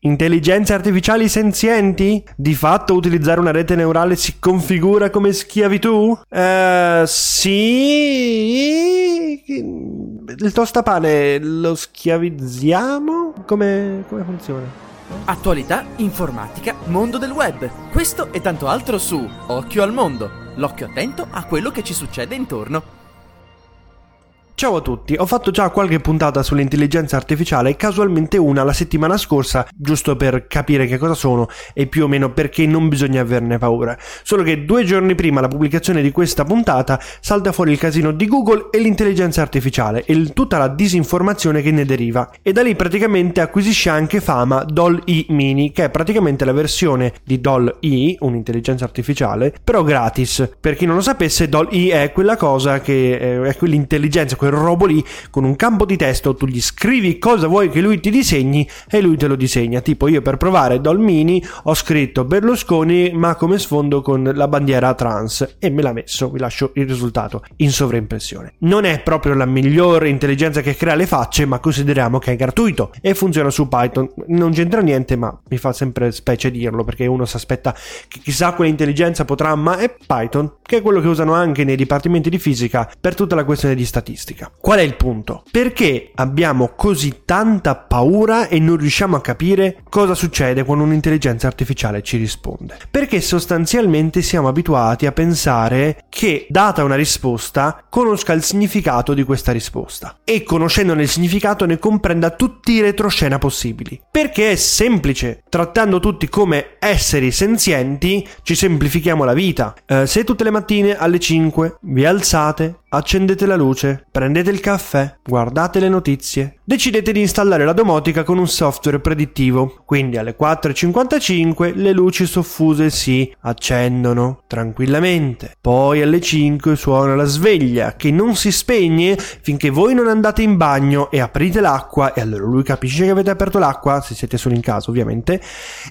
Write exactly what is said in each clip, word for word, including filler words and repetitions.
Intelligenze artificiali senzienti? Di fatto utilizzare una rete neurale si configura come schiavitù? Eh, uh, sì... Il tostapane lo schiavizziamo? Come, come funziona? Attualità, informatica, mondo del web. Questo e tanto altro su Occhio al Mondo. L'occhio attento a quello che ci succede intorno. Ciao a tutti, ho fatto già qualche puntata sull'intelligenza artificiale, casualmente una la settimana scorsa, giusto per capire che cosa sono e più o meno perché non bisogna averne paura. Solo che due giorni prima la pubblicazione di questa puntata salta fuori il casino di Google e l'intelligenza artificiale e tutta la disinformazione che ne deriva. E da lì praticamente acquisisce anche fama D A L L-E Mini, che è praticamente la versione di D A L L-E, un'intelligenza artificiale, però gratis. Per chi non lo sapesse, D A L L-E è quella cosa che è quell'intelligenza, quel robo lì, con un campo di testo tu gli scrivi cosa vuoi che lui ti disegni e lui te lo disegna. Tipo, io per provare D A L L-E Mini ho scritto Berlusconi ma come sfondo con la bandiera trans e me l'ha messo, vi lascio il risultato in sovraimpressione. Non è proprio la migliore intelligenza che crea le facce, ma consideriamo che è gratuito e funziona su Python, non c'entra niente, ma mi fa sempre specie dirlo perché uno si aspetta che chissà quell'intelligenza potrà, ma è Python, che è quello che usano anche nei dipartimenti di fisica per tutta la questione di statistica. Qual è il punto? Perché abbiamo così tanta paura e non riusciamo a capire cosa succede quando un'intelligenza artificiale ci risponde? Perché sostanzialmente siamo abituati a pensare che, data una risposta, conosca il significato di questa risposta e, conoscendone il significato, ne comprenda tutti i retroscena possibili. Perché è semplice, trattando tutti come esseri senzienti ci semplifichiamo la vita. Eh, se tutte le mattine alle cinque vi alzate, accendete la luce, prendete il caffè, guardate le notizie, decidete di installare la domotica con un software predittivo, quindi alle quattro e cinquantacinque le luci soffuse si accendono tranquillamente, poi alle cinque suona la sveglia che non si spegne finché voi non andate in bagno e aprite l'acqua, e allora lui capisce che avete aperto l'acqua, se siete solo in casa ovviamente,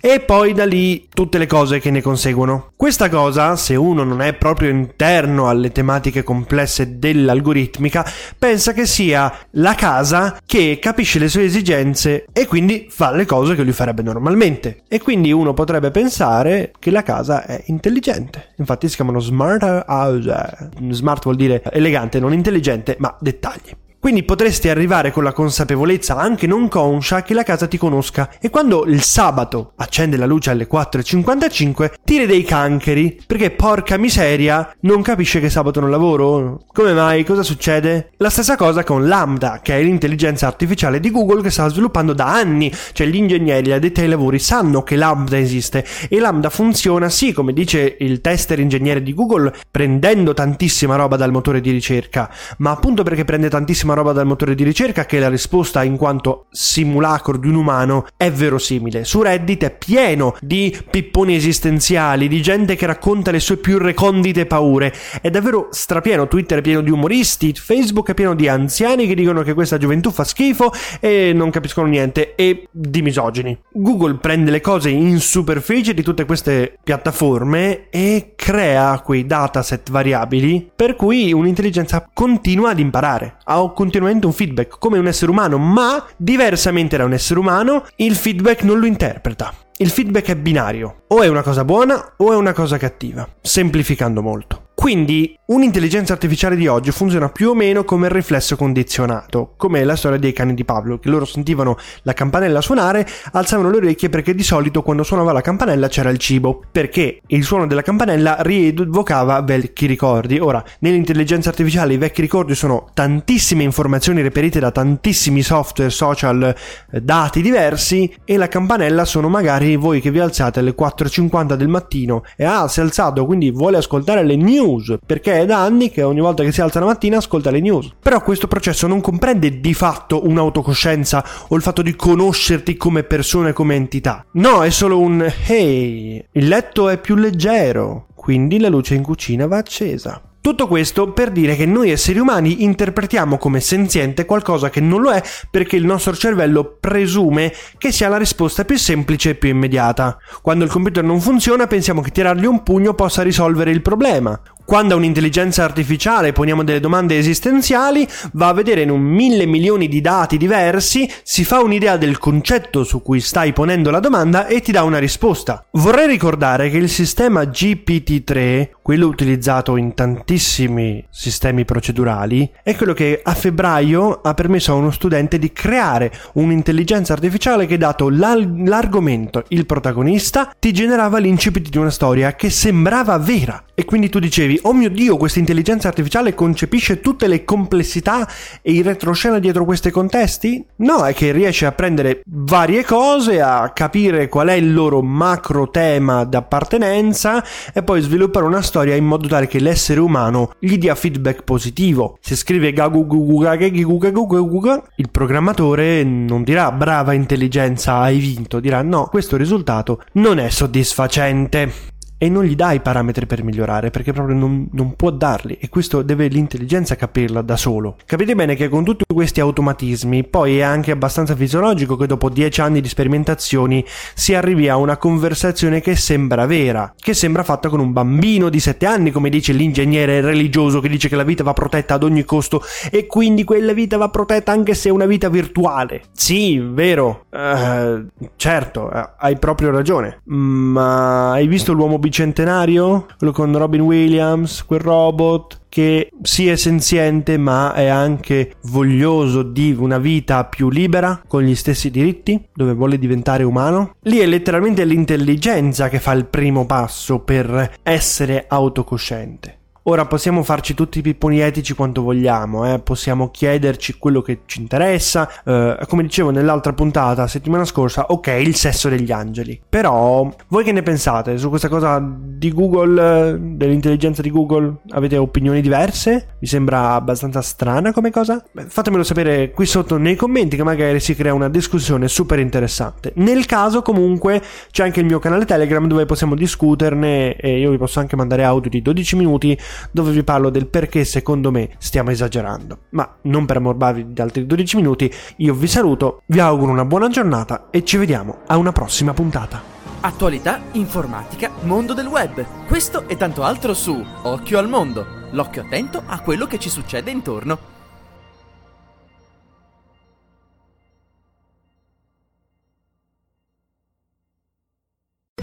e poi da lì tutte le cose che ne conseguono. Questa cosa, se uno non è proprio interno alle tematiche complesse dell'algoritmica, pensa che sia la casa che capisce le sue esigenze e quindi fa le cose che lui farebbe normalmente, e quindi uno potrebbe pensare che la casa è intelligente. Infatti si chiamano smart house. Smart vuol dire elegante, non intelligente, ma dettagli. Quindi potresti arrivare con la consapevolezza anche non conscia che la casa ti conosca, e quando il sabato accende la luce alle quattro e cinquantacinque tira dei cancheri perché, porca miseria, non capisce che sabato non lavoro? Come mai? Cosa succede? La stessa cosa con Lambda, che è l'intelligenza artificiale di Google che sta sviluppando da anni. Cioè, gli ingegneri addetti ai lavori sanno che Lambda esiste e Lambda funziona, sì, come dice il tester ingegnere di Google, prendendo tantissima roba dal motore di ricerca, ma appunto perché prende tantissima roba dal motore di ricerca che la risposta, in quanto simulacro di un umano, è verosimile. Su Reddit è pieno di pipponi esistenziali, di gente che racconta le sue più recondite paure, è davvero strapieno. Twitter è pieno di umoristi, Facebook è pieno di anziani che dicono che questa gioventù fa schifo e non capiscono niente, e di misogini. Google prende le cose in superficie di tutte queste piattaforme e crea quei dataset variabili per cui un'intelligenza continua ad imparare, a occupare continuamente un feedback come un essere umano, ma diversamente da un essere umano il feedback non lo interpreta. Il feedback è binario, o è una cosa buona o è una cosa cattiva, semplificando molto. Quindi un'intelligenza artificiale di oggi funziona più o meno come il riflesso condizionato, come la storia dei cani di Pavlov, che loro sentivano la campanella suonare, alzavano le orecchie perché di solito quando suonava la campanella c'era il cibo, perché il suono della campanella rievocava vecchi ricordi. Ora, nell'intelligenza artificiale i vecchi ricordi sono tantissime informazioni reperite da tantissimi software, social, dati diversi, e la campanella sono magari voi che vi alzate alle quattro e cinquanta del mattino e ah, si è alzato, quindi vuole ascoltare le news news, perché è da anni che ogni volta che si alza la mattina ascolta le news. Però questo processo non comprende di fatto un'autocoscienza o il fatto di conoscerti come persona e come entità. No, è solo un hey, il letto è più leggero, quindi la luce in cucina va accesa. Tutto questo per dire che noi esseri umani interpretiamo come senziente qualcosa che non lo è, perché il nostro cervello presume che sia la risposta più semplice e più immediata. Quando il computer non funziona pensiamo che tirargli un pugno possa risolvere il problema. Quando a un'intelligenza artificiale poniamo delle domande esistenziali, va a vedere in un mille milioni di dati diversi, si fa un'idea del concetto su cui stai ponendo la domanda e ti dà una risposta. Vorrei ricordare che il sistema G P T tre, quello utilizzato in tantissimi sistemi procedurali, è quello che a febbraio ha permesso a uno studente di creare un'intelligenza artificiale che, dato l'argomento, il protagonista, ti generava l'incipit di una storia che sembrava vera. E quindi tu dicevi: oh mio Dio, questa intelligenza artificiale concepisce tutte le complessità e il retroscena dietro questi contesti? No, è che riesce a prendere varie cose, a capire qual è il loro macro tema d'appartenenza e poi sviluppare una storia in modo tale che l'essere umano gli dia feedback positivo. Se scrive il programmatore non dirà brava intelligenza, hai vinto, dirà no, questo risultato non è soddisfacente. E non gli dà i parametri per migliorare, perché proprio non, non può darli, e questo deve l'intelligenza capirla da solo. Capite bene che con tutti questi automatismi poi è anche abbastanza fisiologico che dopo dieci anni di sperimentazioni si arrivi a una conversazione che sembra vera, che sembra fatta con un bambino di sette anni, come dice l'ingegnere religioso che dice che la vita va protetta ad ogni costo e quindi quella vita va protetta anche se è una vita virtuale. Sì, vero, uh, certo, uh, hai proprio ragione, ma hai visto l'uomo bicentenario, quello con Robin Williams, quel robot che sì è senziente ma è anche voglioso di una vita più libera, con gli stessi diritti, dove vuole diventare umano? Lì è letteralmente l'intelligenza che fa il primo passo per essere autocosciente. Ora possiamo farci tutti i pipponi etici quanto vogliamo, eh? Possiamo chiederci quello che ci interessa, eh, come dicevo nell'altra puntata, settimana scorsa, ok, il sesso degli angeli. Però, voi che ne pensate su questa cosa di Google, dell'intelligenza di Google? Avete opinioni diverse? Vi sembra abbastanza strana come cosa? Beh, fatemelo sapere qui sotto nei commenti, che magari si crea una discussione super interessante. Nel caso, comunque, c'è anche il mio canale Telegram dove possiamo discuterne e io vi posso anche mandare audio di dodici minuti dove vi parlo del perché secondo me stiamo esagerando. Ma non per ammorbarvi di altri dodici minuti, io vi saluto, vi auguro una buona giornata e ci vediamo a una prossima puntata. Attualità, informatica, mondo del web. Questo e tanto altro su Occhio al Mondo. L'occhio attento a quello che ci succede intorno.